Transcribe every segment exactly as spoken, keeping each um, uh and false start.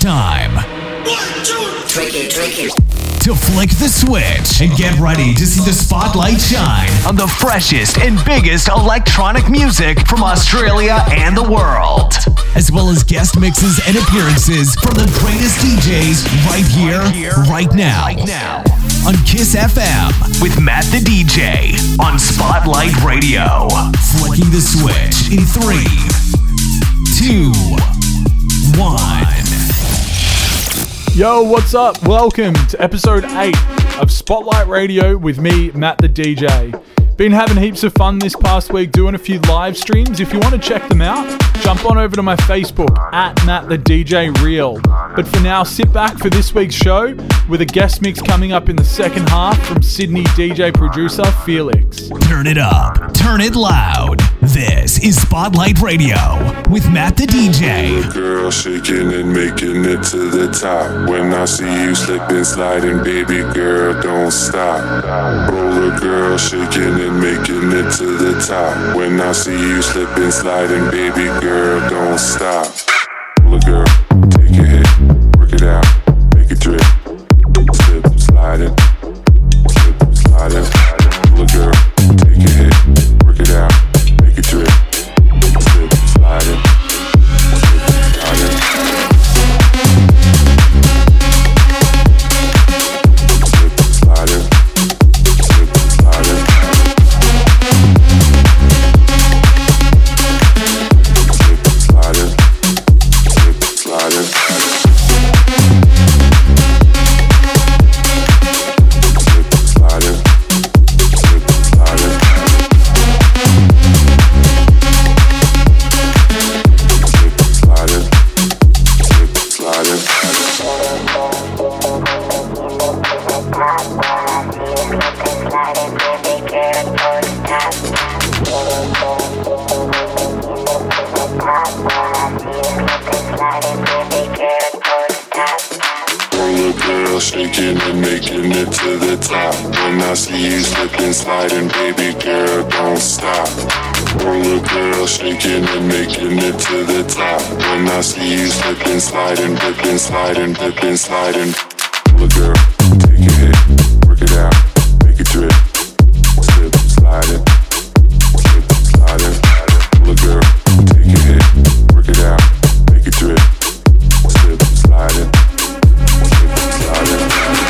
time to flick the switch and get ready to see the spotlight shine on the freshest and biggest electronic music from Australia and the world, as well as guest mixes and appearances from the greatest D Js right here, right now, on Kiss F M with Matt the D J on Spotlight Radio. Flicking the switch in three, two, one. Yo, what's up? Welcome to episode eight of Spotlight Radio with me, Matt the D J. Been having heaps of fun this past week doing a few live streams. If you want to check them out, jump on over to my Facebook at Matt the D J Reel. But for now, sit back for this week's show with a guest mix coming up in the second half from Sydney D J producer Felix. Turn it up, turn it loud. This is Spotlight Radio with Matt the D J. The girl shaking and making it to the top. When I see you slipping, sliding, baby girl, don't stop. Roller girl shaking and making it to the top. When I see you slipping, sliding, baby girl, don't stop. Roller girl, take a hit, work it out, make it drip. Slip, sliding, slip, sliding. Roller girl, take a hit, work it out. Sliding, dipping, sliding, dipping, sliding. Look girl, take a hit, work it out, make it drip. Slip, sliding, slip, sliding. Look girl, take a hit, work it out, make it drip. Slip, sliding, slip, sliding. Slip, sliding, slip, sliding.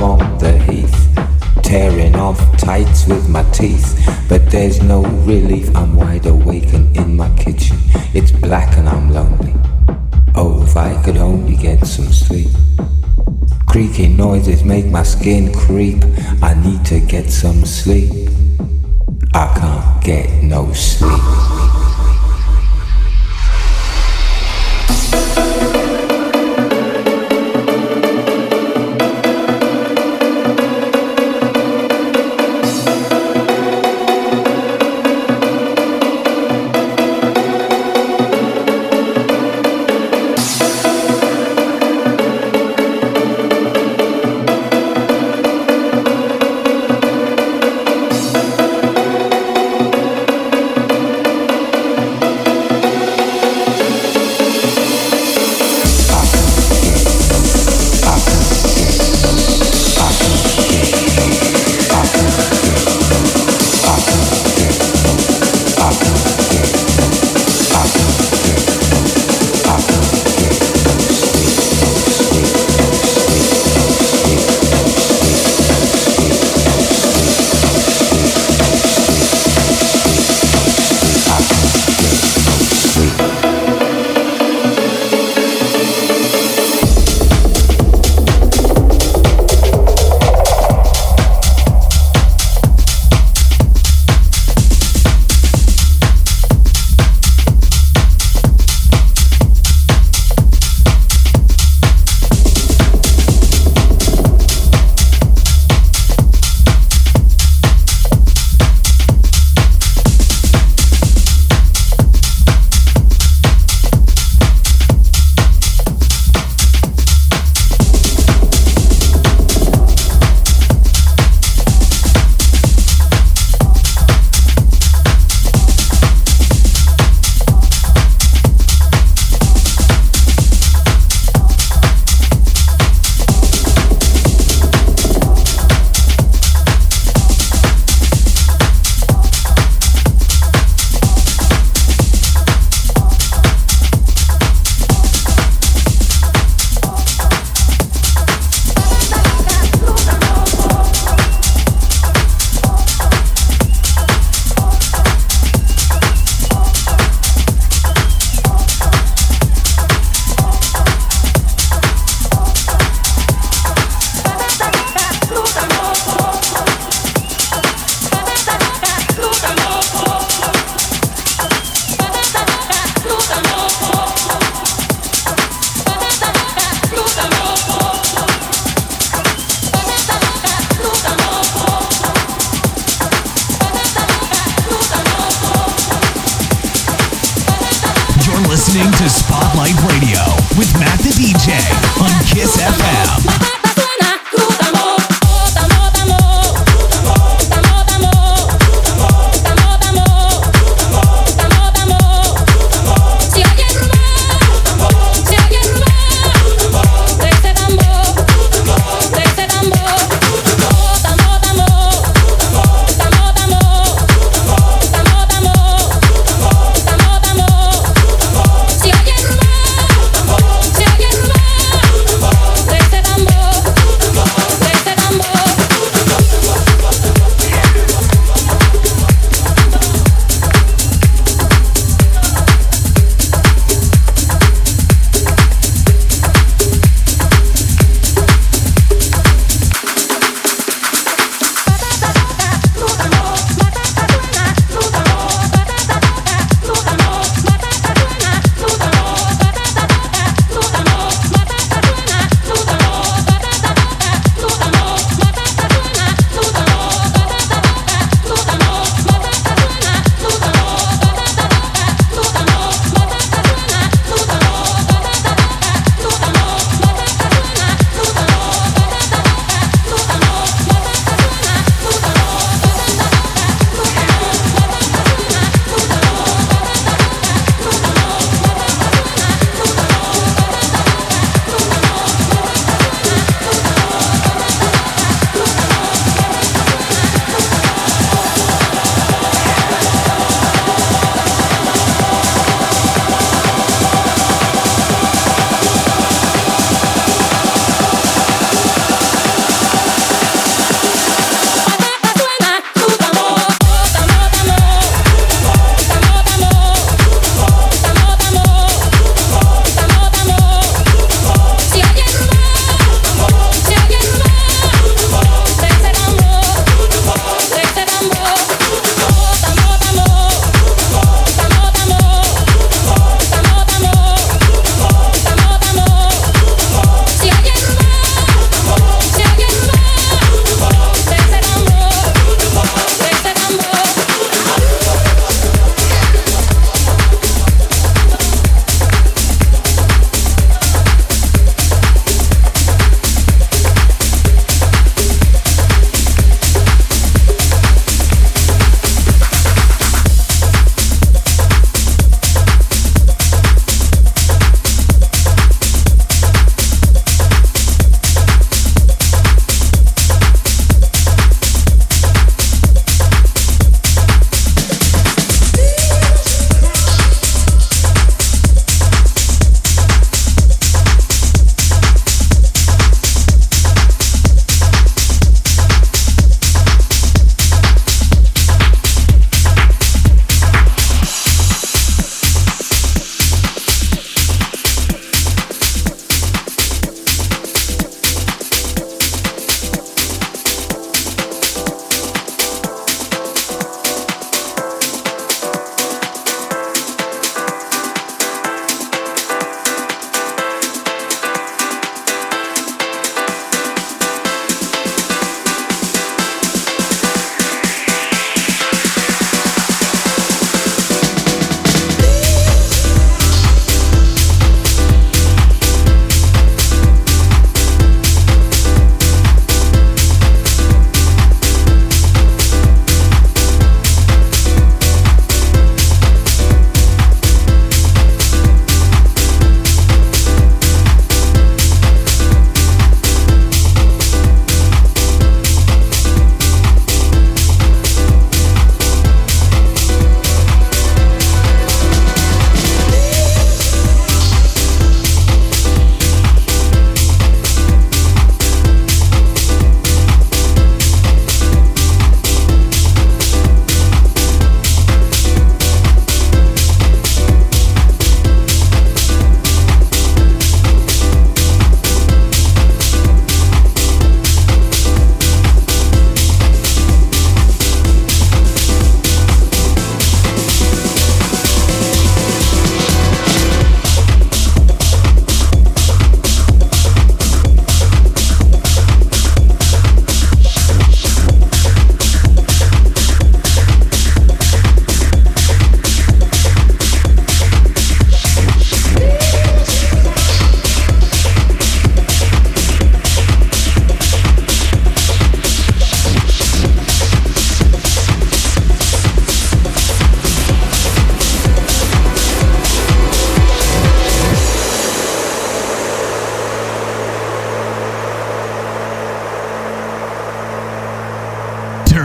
love on the heath, tearing off tights with my teeth. But there's no relief, I'm wide awake and in my kitchen. It's black and I'm lonely. Oh, if I could only get some sleep. Creaky noises make my skin creep. I need to get some sleep. I can't get no sleep.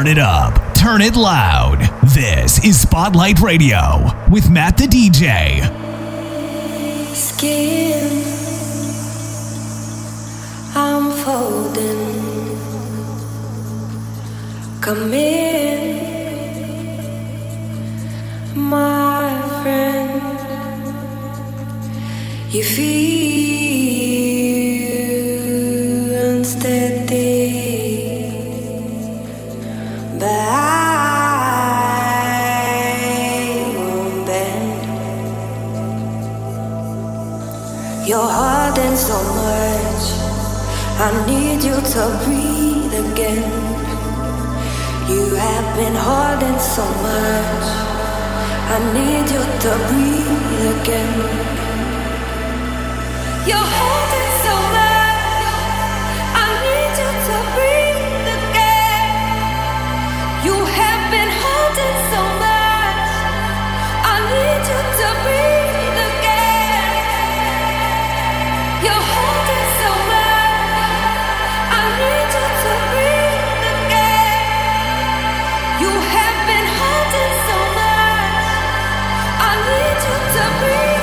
Turn it up. Turn it loud. This is Spotlight Radio with Matt the D J. Skin, I'm folding. Come in, my friend. You feel unsteady, but I won't bend. You're holding so much, I need you to breathe again. You have been holding so much, I need you to breathe again. You're holding so much, I need you to breathe again. You have been holding so much, I need you to breathe again. You're holding so much, I need you to breathe. You have been holding so much, I need you to breathe again.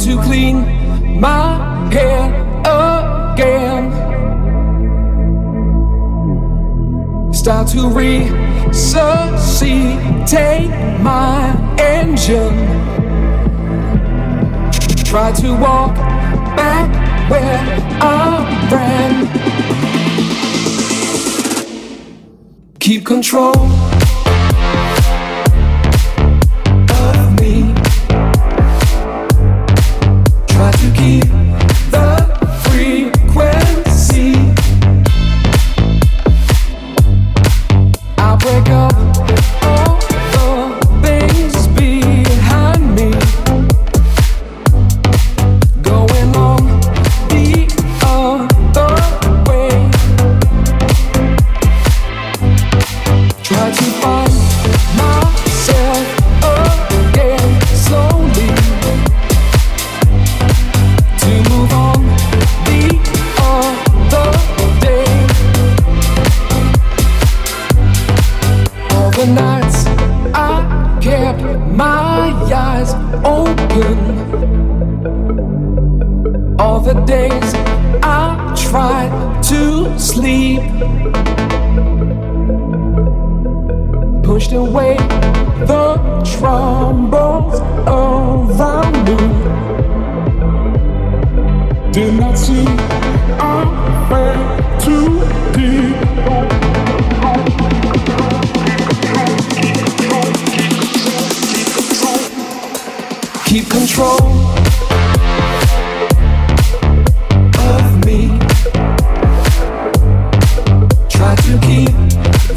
To clean my hair again, start to resuscitate my engine, try to walk back where I ran, keep control. To keep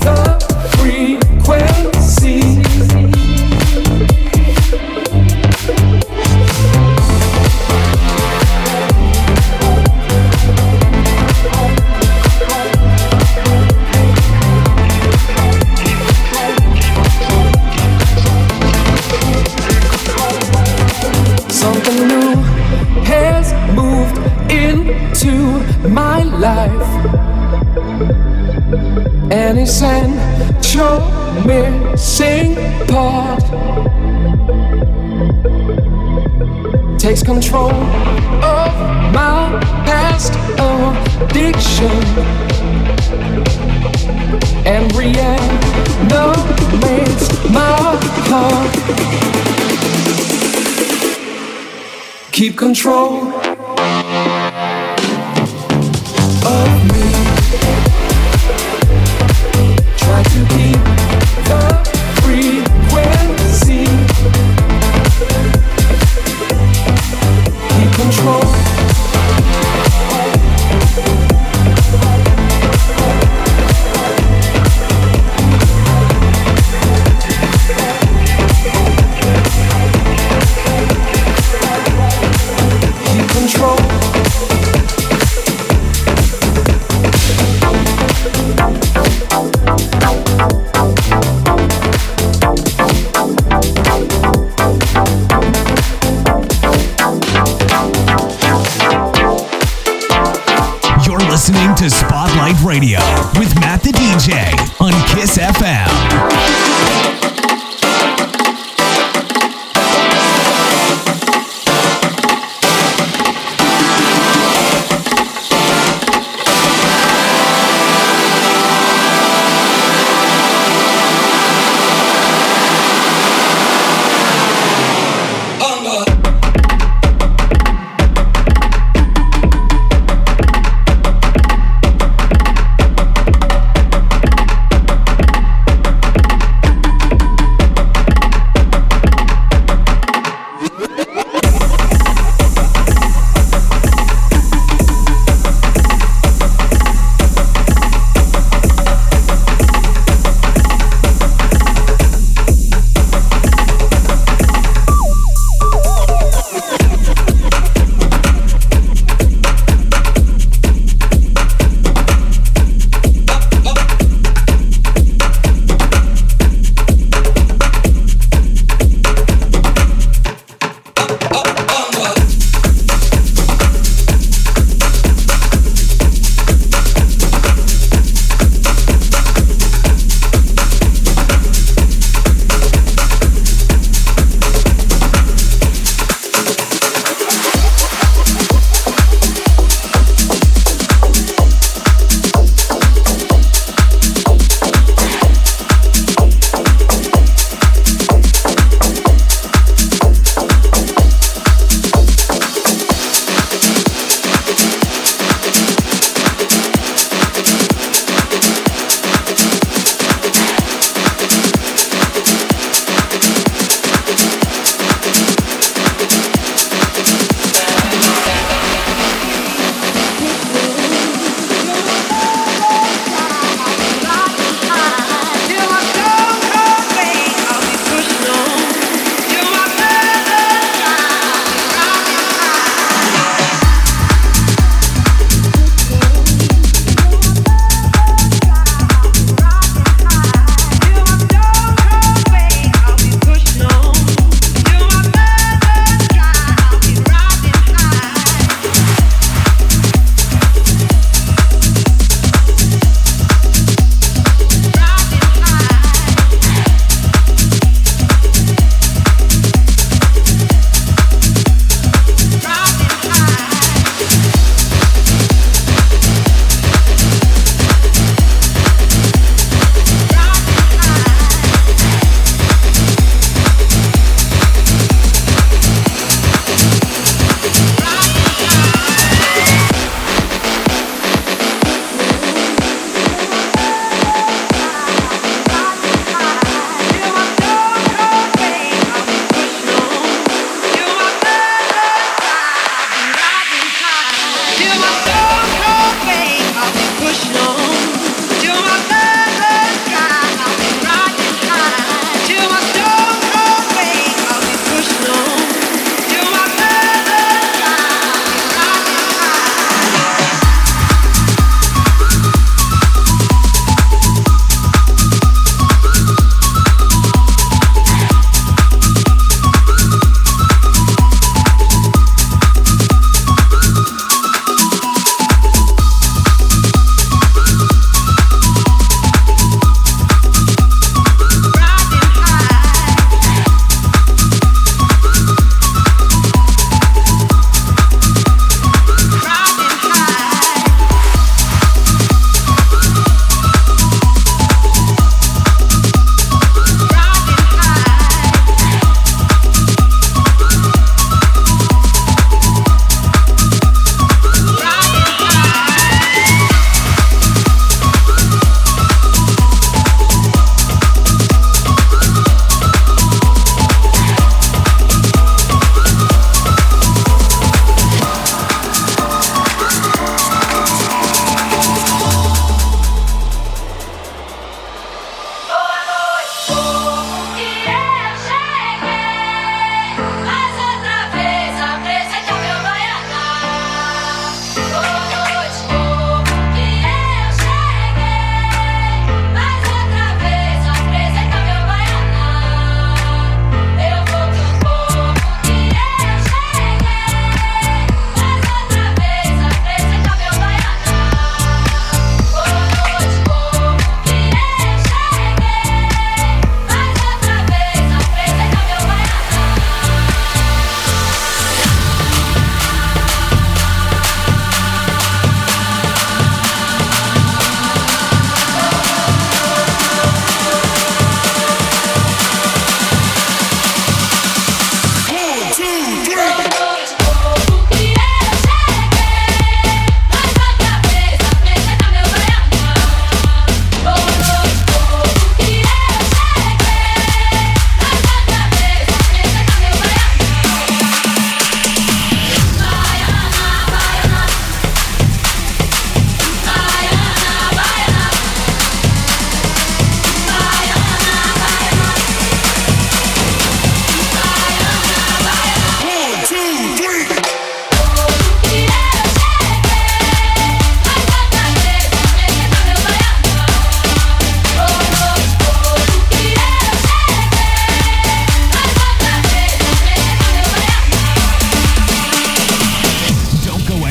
the frequency. into my life. And it's an missing part. Takes control of my past addiction and reanimates my heart. Keep control. To Spotlight Radio with Matt the D J on Kiss F M.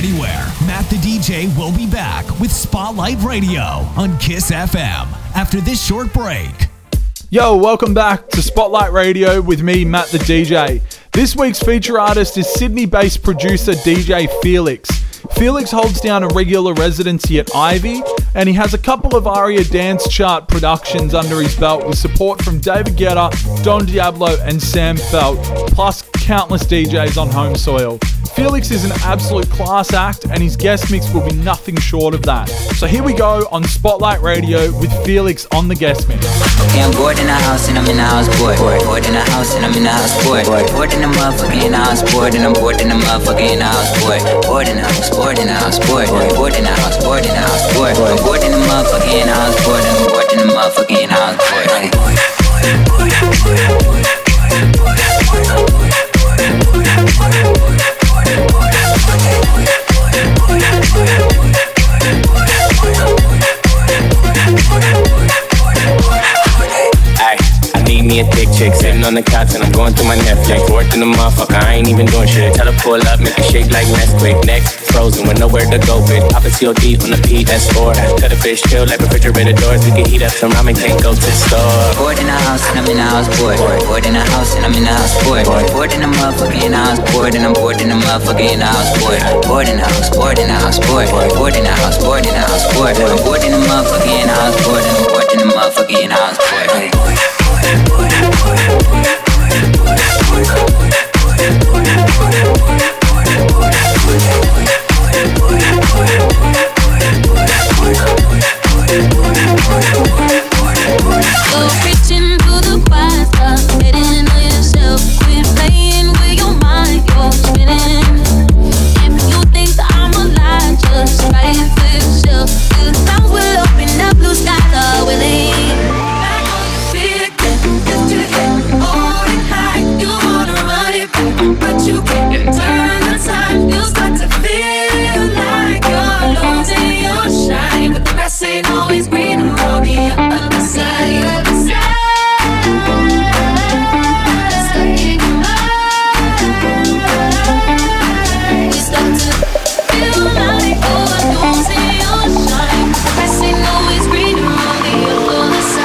anywhere. Matt the D J will be back with Spotlight Radio on Kiss F M after this short break. Yo, welcome back to Spotlight Radio with me, Matt the D J. This week's feature artist is Sydney-based producer D J Felix. Felix holds down a regular residency at Ivy, and he has a couple of ARIA dance chart productions under his belt with support from David Guetta, Don Diablo and Sam Feldt, plus countless D Js on home soil. Felix is an absolute class act, and his guest mix will be nothing short of that. So here we go on Spotlight Radio with Felix on the guest mix. Okay, I'm bored in the house and I'm in the house bored. Bored in the house and I'm in the house bored. Bored in the motherfucker in the house bored, and I'm bored in the motherfucker in the house bored. Bored in the house, bored in the house bored. Bored in the house, bored in the house bored. I'm bored in the motherfucker in the house bored, and I'm bored in the motherfucker in the house bored. Ay, I need me a thick chick sitting on the couch and I'm going through my Netflix. Worth in the motherfucker, I ain't even doing shit. Tell her pull up, make it shake like Nesquik. Next, frozen with nowhere to go with. Pop a C O D on the P S four. Cut a fish chill like refrigerator doors. We can heat up some ramen, can't go to the store. Bored in the house and I'm in the house bored. Bored in the house and I'm in the house bored. Bored in the motherfucker in the house bored, and I'm bored in the motherfucker in the house bored. Bored in the house, bored in the house bored. Bored in the house, bored in the house bored. I'm bored in the motherfucker in the house bored, and I'm bored in the motherfucker in the house bored. Go reaching through the fire, betting on yourself. Quit playing with your mind, you're spinning. If you think that I'm a lie, just fight for yourself. The sun will open up, blue skies are willing. But you can't turn the time. You start to feel like you're losing your shine. But the grass ain't always green. I'm on the other side, the other side. You start to feel like you're losing your shine. But the grass ain't always green. I'm on the other side.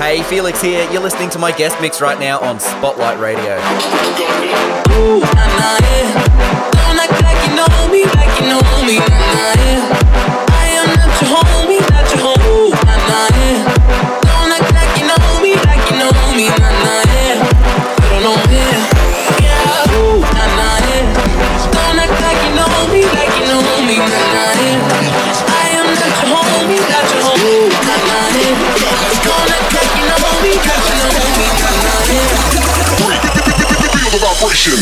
Hey, Felix here. You're listening to my guest mix right now on Spotlight Radio. Ooh, I'm not here. Don't act like you know me, like you know me. I'm not here. I am not your homie, not your homie. Ooh, I'm not here. Don't act like you know me, like you know me. I'm not here. You don't know me. Yeah. Ooh, I'm not here. Don't act like you know me, like you know me. I'm not here. I am not your homie, not your homie. I'm not here. Don't act like you know me, like you know me. I'm not here. Feel the vibration.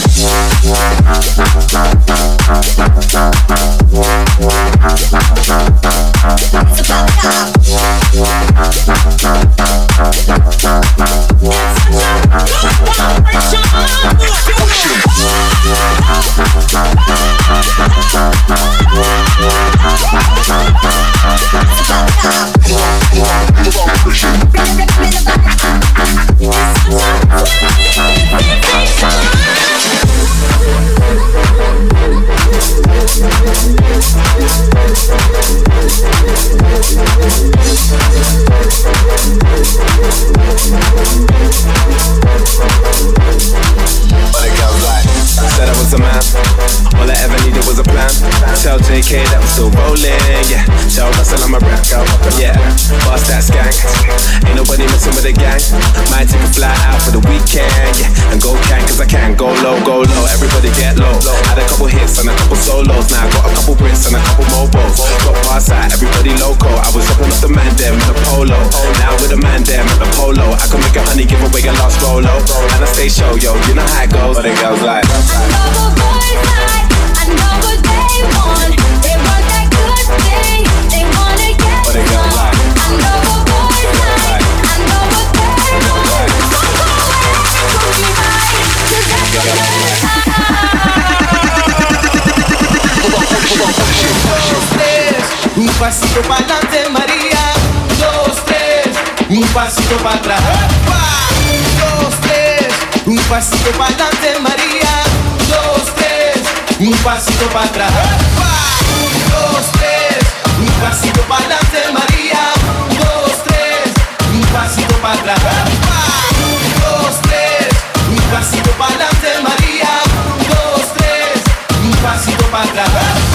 Show yo, you know how it goes, but it goes like. pasito para adelante, María. Un, dos, tres, un pasito para atrás. Un, dos, tres, un pasito para adelante, María. Un, dos, tres, un pasito para atrás. Un, dos, tres, un pasito para adelante, María. Un, dos, tres, un pasito para atrás. Un, dos, tres, un pasito para adelante, María. Un, dos, tres, un pasito para atrás.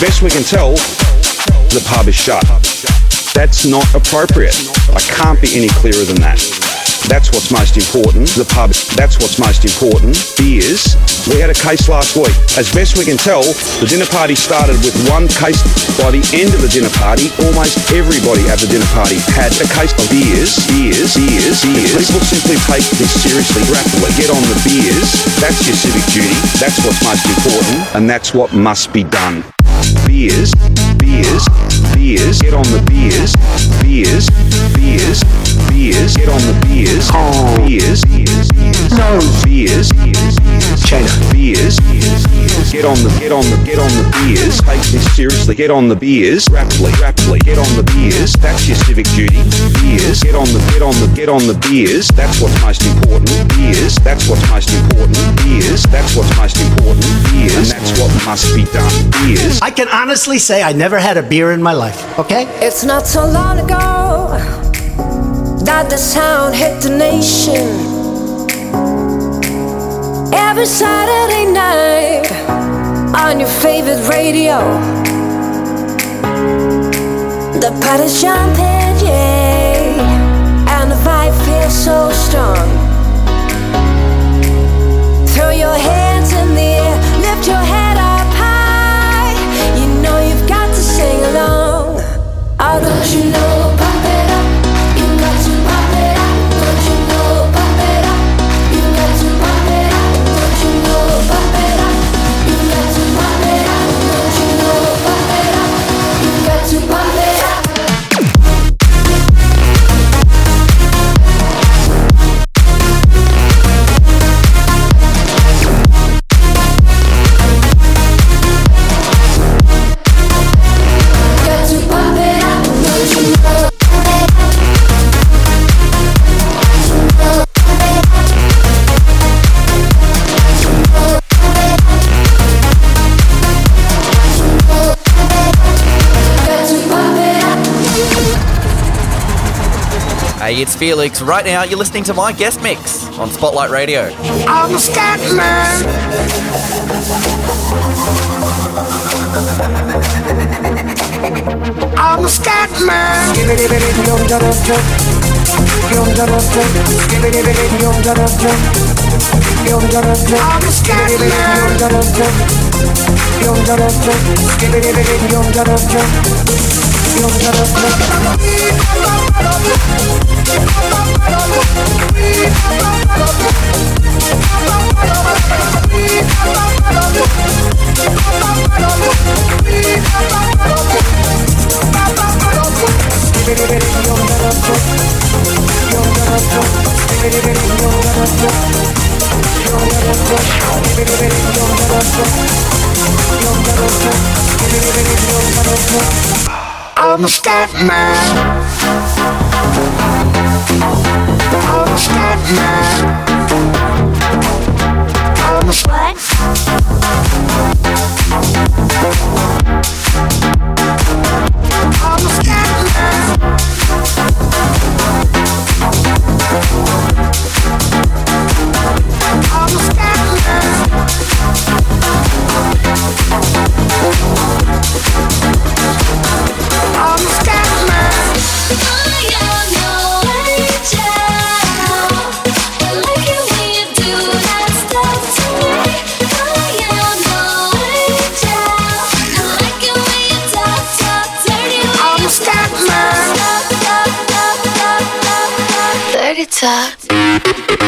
Best we can tell, the pub is shut. That's not appropriate. I can't be any clearer than that. That's what's most important. The pub, that's what's most important. Beers. We had a case last week. As best we can tell, the dinner party started with one case. By the end of the dinner party, almost everybody at the dinner party had a case of beers. Beers, beers, beers. People simply take this seriously, rapidly. Get on the beers. That's your civic duty. That's what's most important. And that's what must be done. Beers, beers, beers, get on the beers, beers, beers, beers, get on the beers, oh. Beers, beers, no beers, China, beers, get on the, get on the, get on the beers, take this seriously, get on the beers, rapidly, rapidly, get on the beers, that's your civic duty, beers, get on the, get on the, get on the beers, that's what's most important, beers, that's what's most important, beers, that's what's most important, beers, and that's what must be done, beers. I can honestly say I never had a beer in my life, okay? It's not so long ago that the sound hit the nation. Every Saturday night on your favorite radio. The party's jumping, yeah, and the vibe feels so strong. Throw your hands in the air, lift your head up. Sing along, oh, don't you know, pop it up, you got to pop it up, don't you know, pop it up, you got to pop it up, don't you know, pop it up, you got to pop it up, don't you know, pop it up, you got to pop it up. Hey, it's Felix. Right now, you're listening to my guest mix on Spotlight Radio. I'm a scat man. I'm a scat man. I'm a scat man. I'm a scat man. I'm a scat. I'm a scat man. I'm a scat man. I'm a scat man. I am your angel. I like it when you do that stuff to me. I am your angel. I like it when you talk, talk dirty. I'm a scat man. Dirty talk. I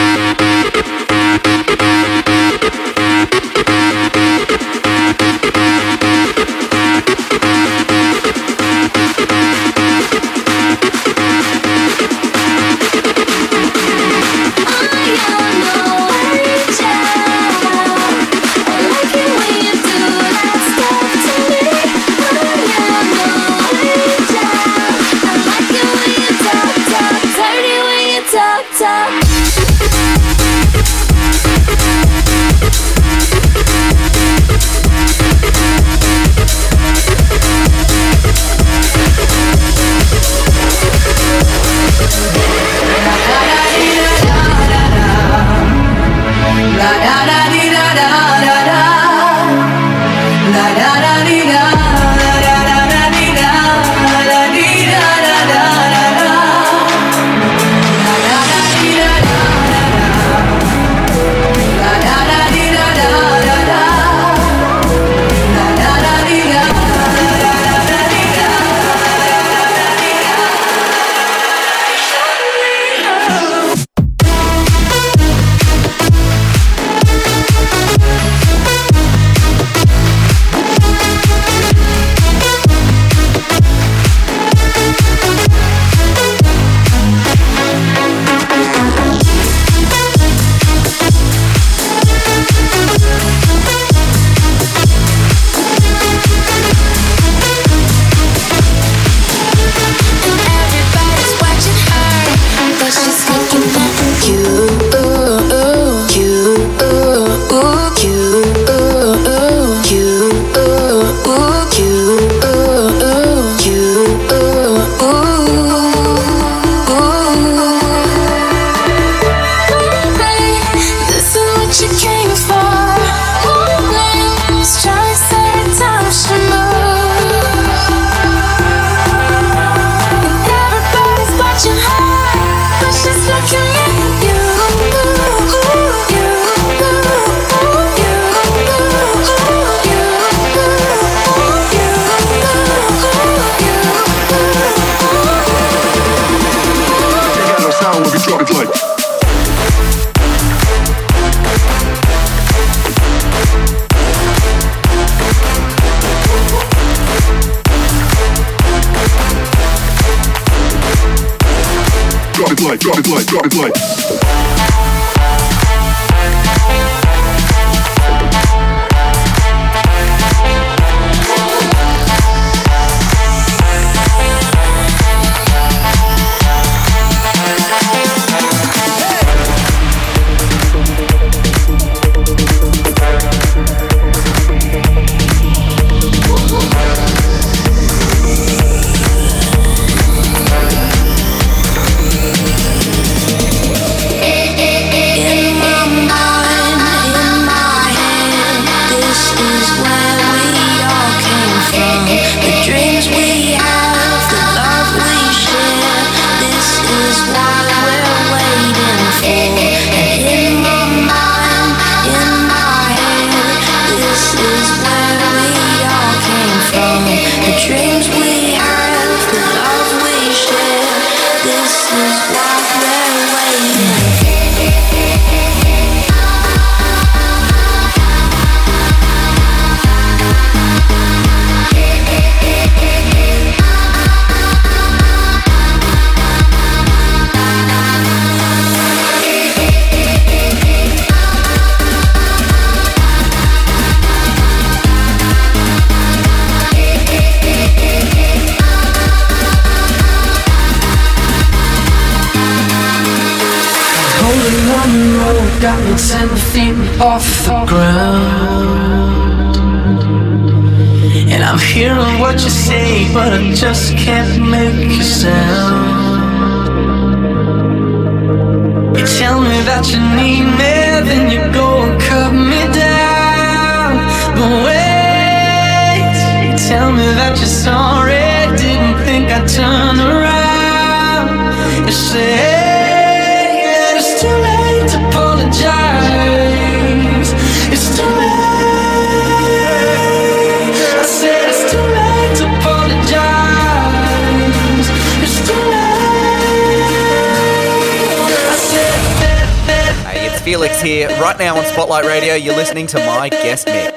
Felix here, right now on Spotlight Radio, you're listening to my guest mix.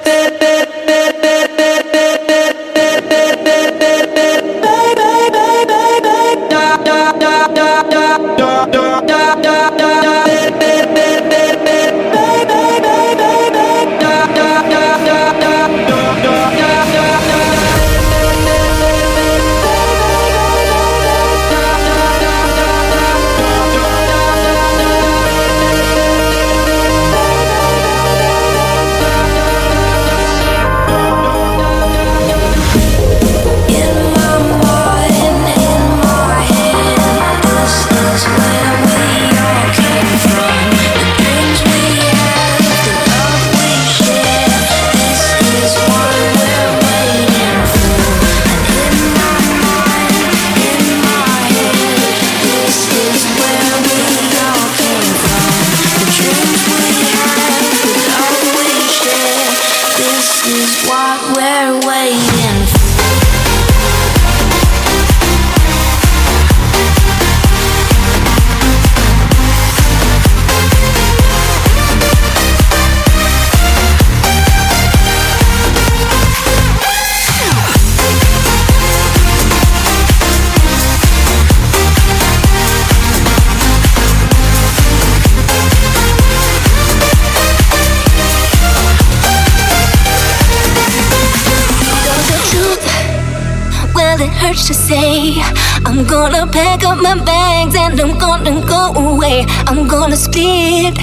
I'm gonna pack up my bags and I'm gonna go away. I'm gonna split,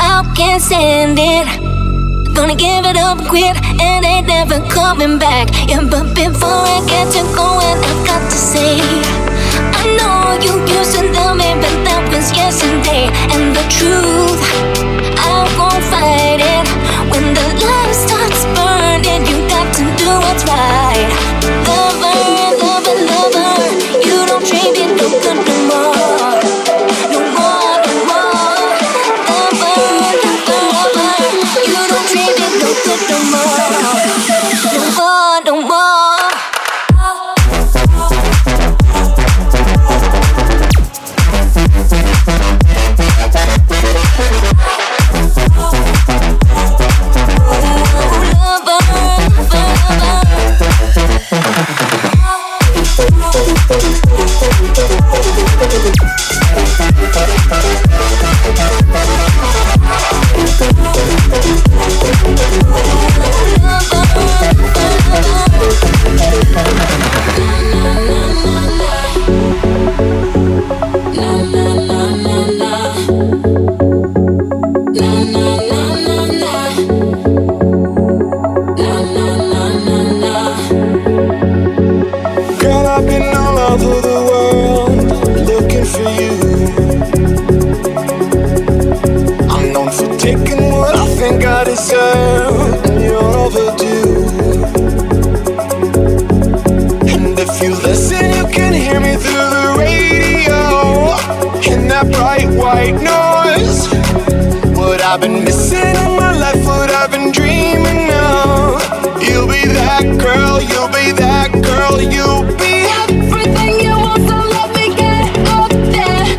I can't stand it. Gonna give it up, quit, and ain't never coming back. Yeah, but before I get to going, I got to say, I know you used to love me, but that was yesterday. And the truth, I won't fight it. When the love starts burning, you got to do what's right. Lover, lover, lover, you don't treat me no good no more. No more, no more. Lover, lover, lover, you don't treat me no good no more. No more, no more. Girl, you be everything you want, so let me get up there.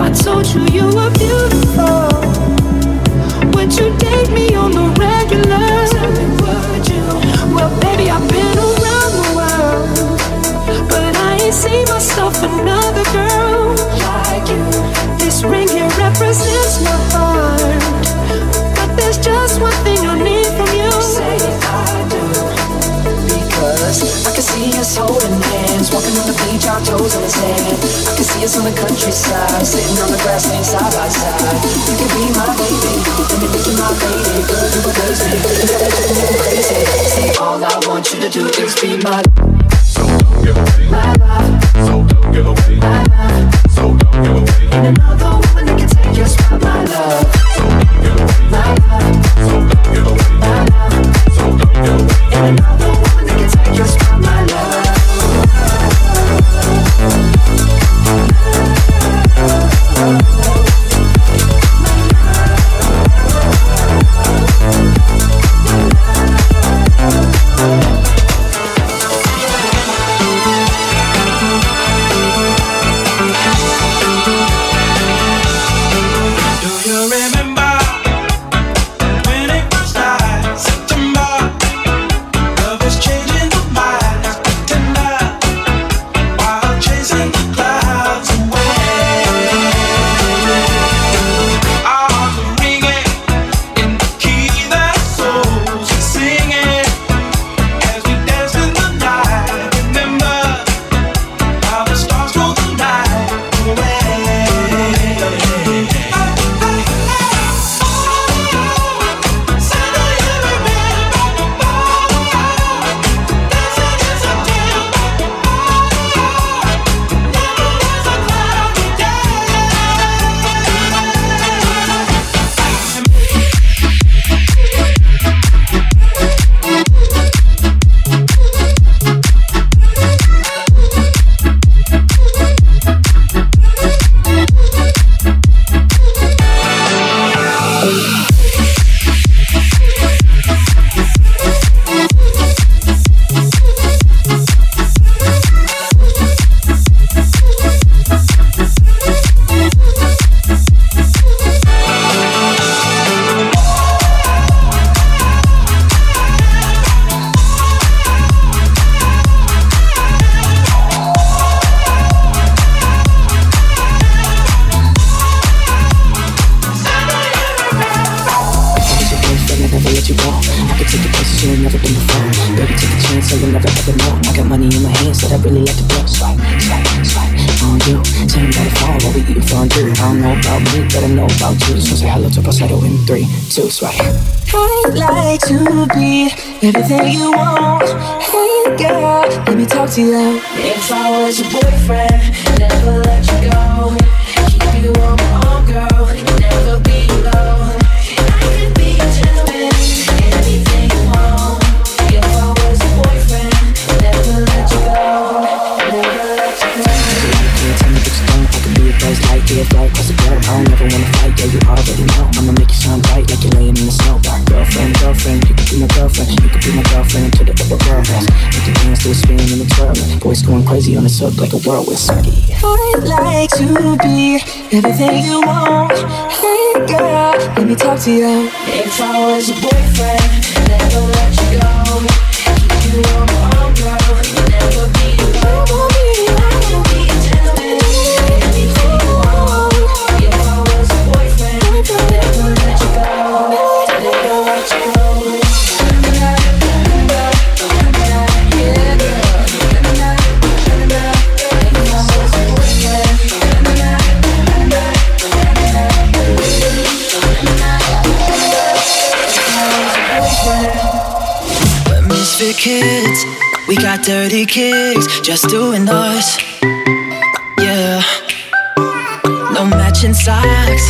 If I told you you were beautiful, would you date me on the regular? Tell me, would you? Well, baby, I've been around the world, but I ain't seen myself another girl like you. This ring here represents my heart, but there's just one thing I need from you. Say I do. I can see us holding hands, walking on the beach, our toes in the sand. I can see us on the countryside, sitting on the grassland side by side. You can be my baby, let me make you my baby. Girl, you amaze me, you got that you're crazy. See, all I want you to do is be my. So don't give away, my love. So don't give away, my love. So don't give away. Ain't another woman that can take your spot, my love. So don't give away, my love. So don't give away, my love. So don't give away. Ain't another woman that can take your spot, my love. Everything you want, hey girl, let me talk to you. If I was your boyfriend, never let you go. Keep you on my arm, girl, never be low. I could be your gentleman, anything you want. If I was your boyfriend, never let you go, never let you go. You can't tell me what you don't. I could be a place like you, fly across the globe. I don't ever wanna fight, yeah, you already know. I'ma make you sound right like you're laying in the snow. Girlfriend, girlfriend, you could be my girlfriend. You could be my girlfriend until the double girl dance. Make the dance do a spin and a twirl. Boys going crazy on the hook like a whirlwind. I'd like to be everything you want. Hey girl, let me talk to you. If I was your boyfriend, never let you go. Keep you on my arm, girl, never be alone. I can be a gentleman, anything you want. If I was your boyfriend, never let you go. Kids, we got dirty kicks, just doing us, yeah. No matching socks,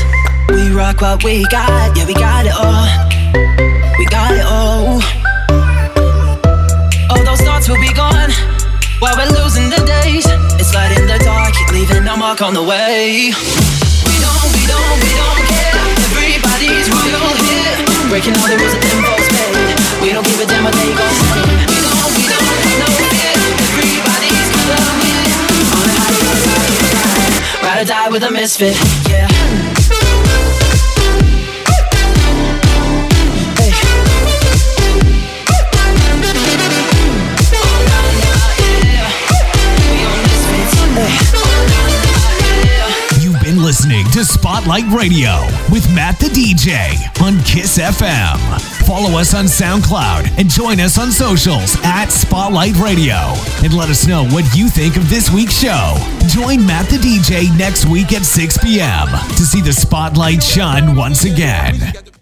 we rock what we got, yeah, we got it all, we got it all. All those thoughts will be gone, while we're losing the days. It's light in the dark, leaving our mark on the way. We don't, we don't, we don't care, everybody's real here, breaking all the rules that them folks made. We don't give a damn what they gon' say. We don't, we don't have no fear. Everybody's gonna win. On a high, high, high, high. Ride or die with a misfit. Yeah. Listening to Spotlight Radio with Matt the D J on Kiss F M. Follow us on SoundCloud and join us on socials at Spotlight Radio. And let us know what you think of this week's show. Join Matt the D J next week at six p.m. to see the spotlight shine once again.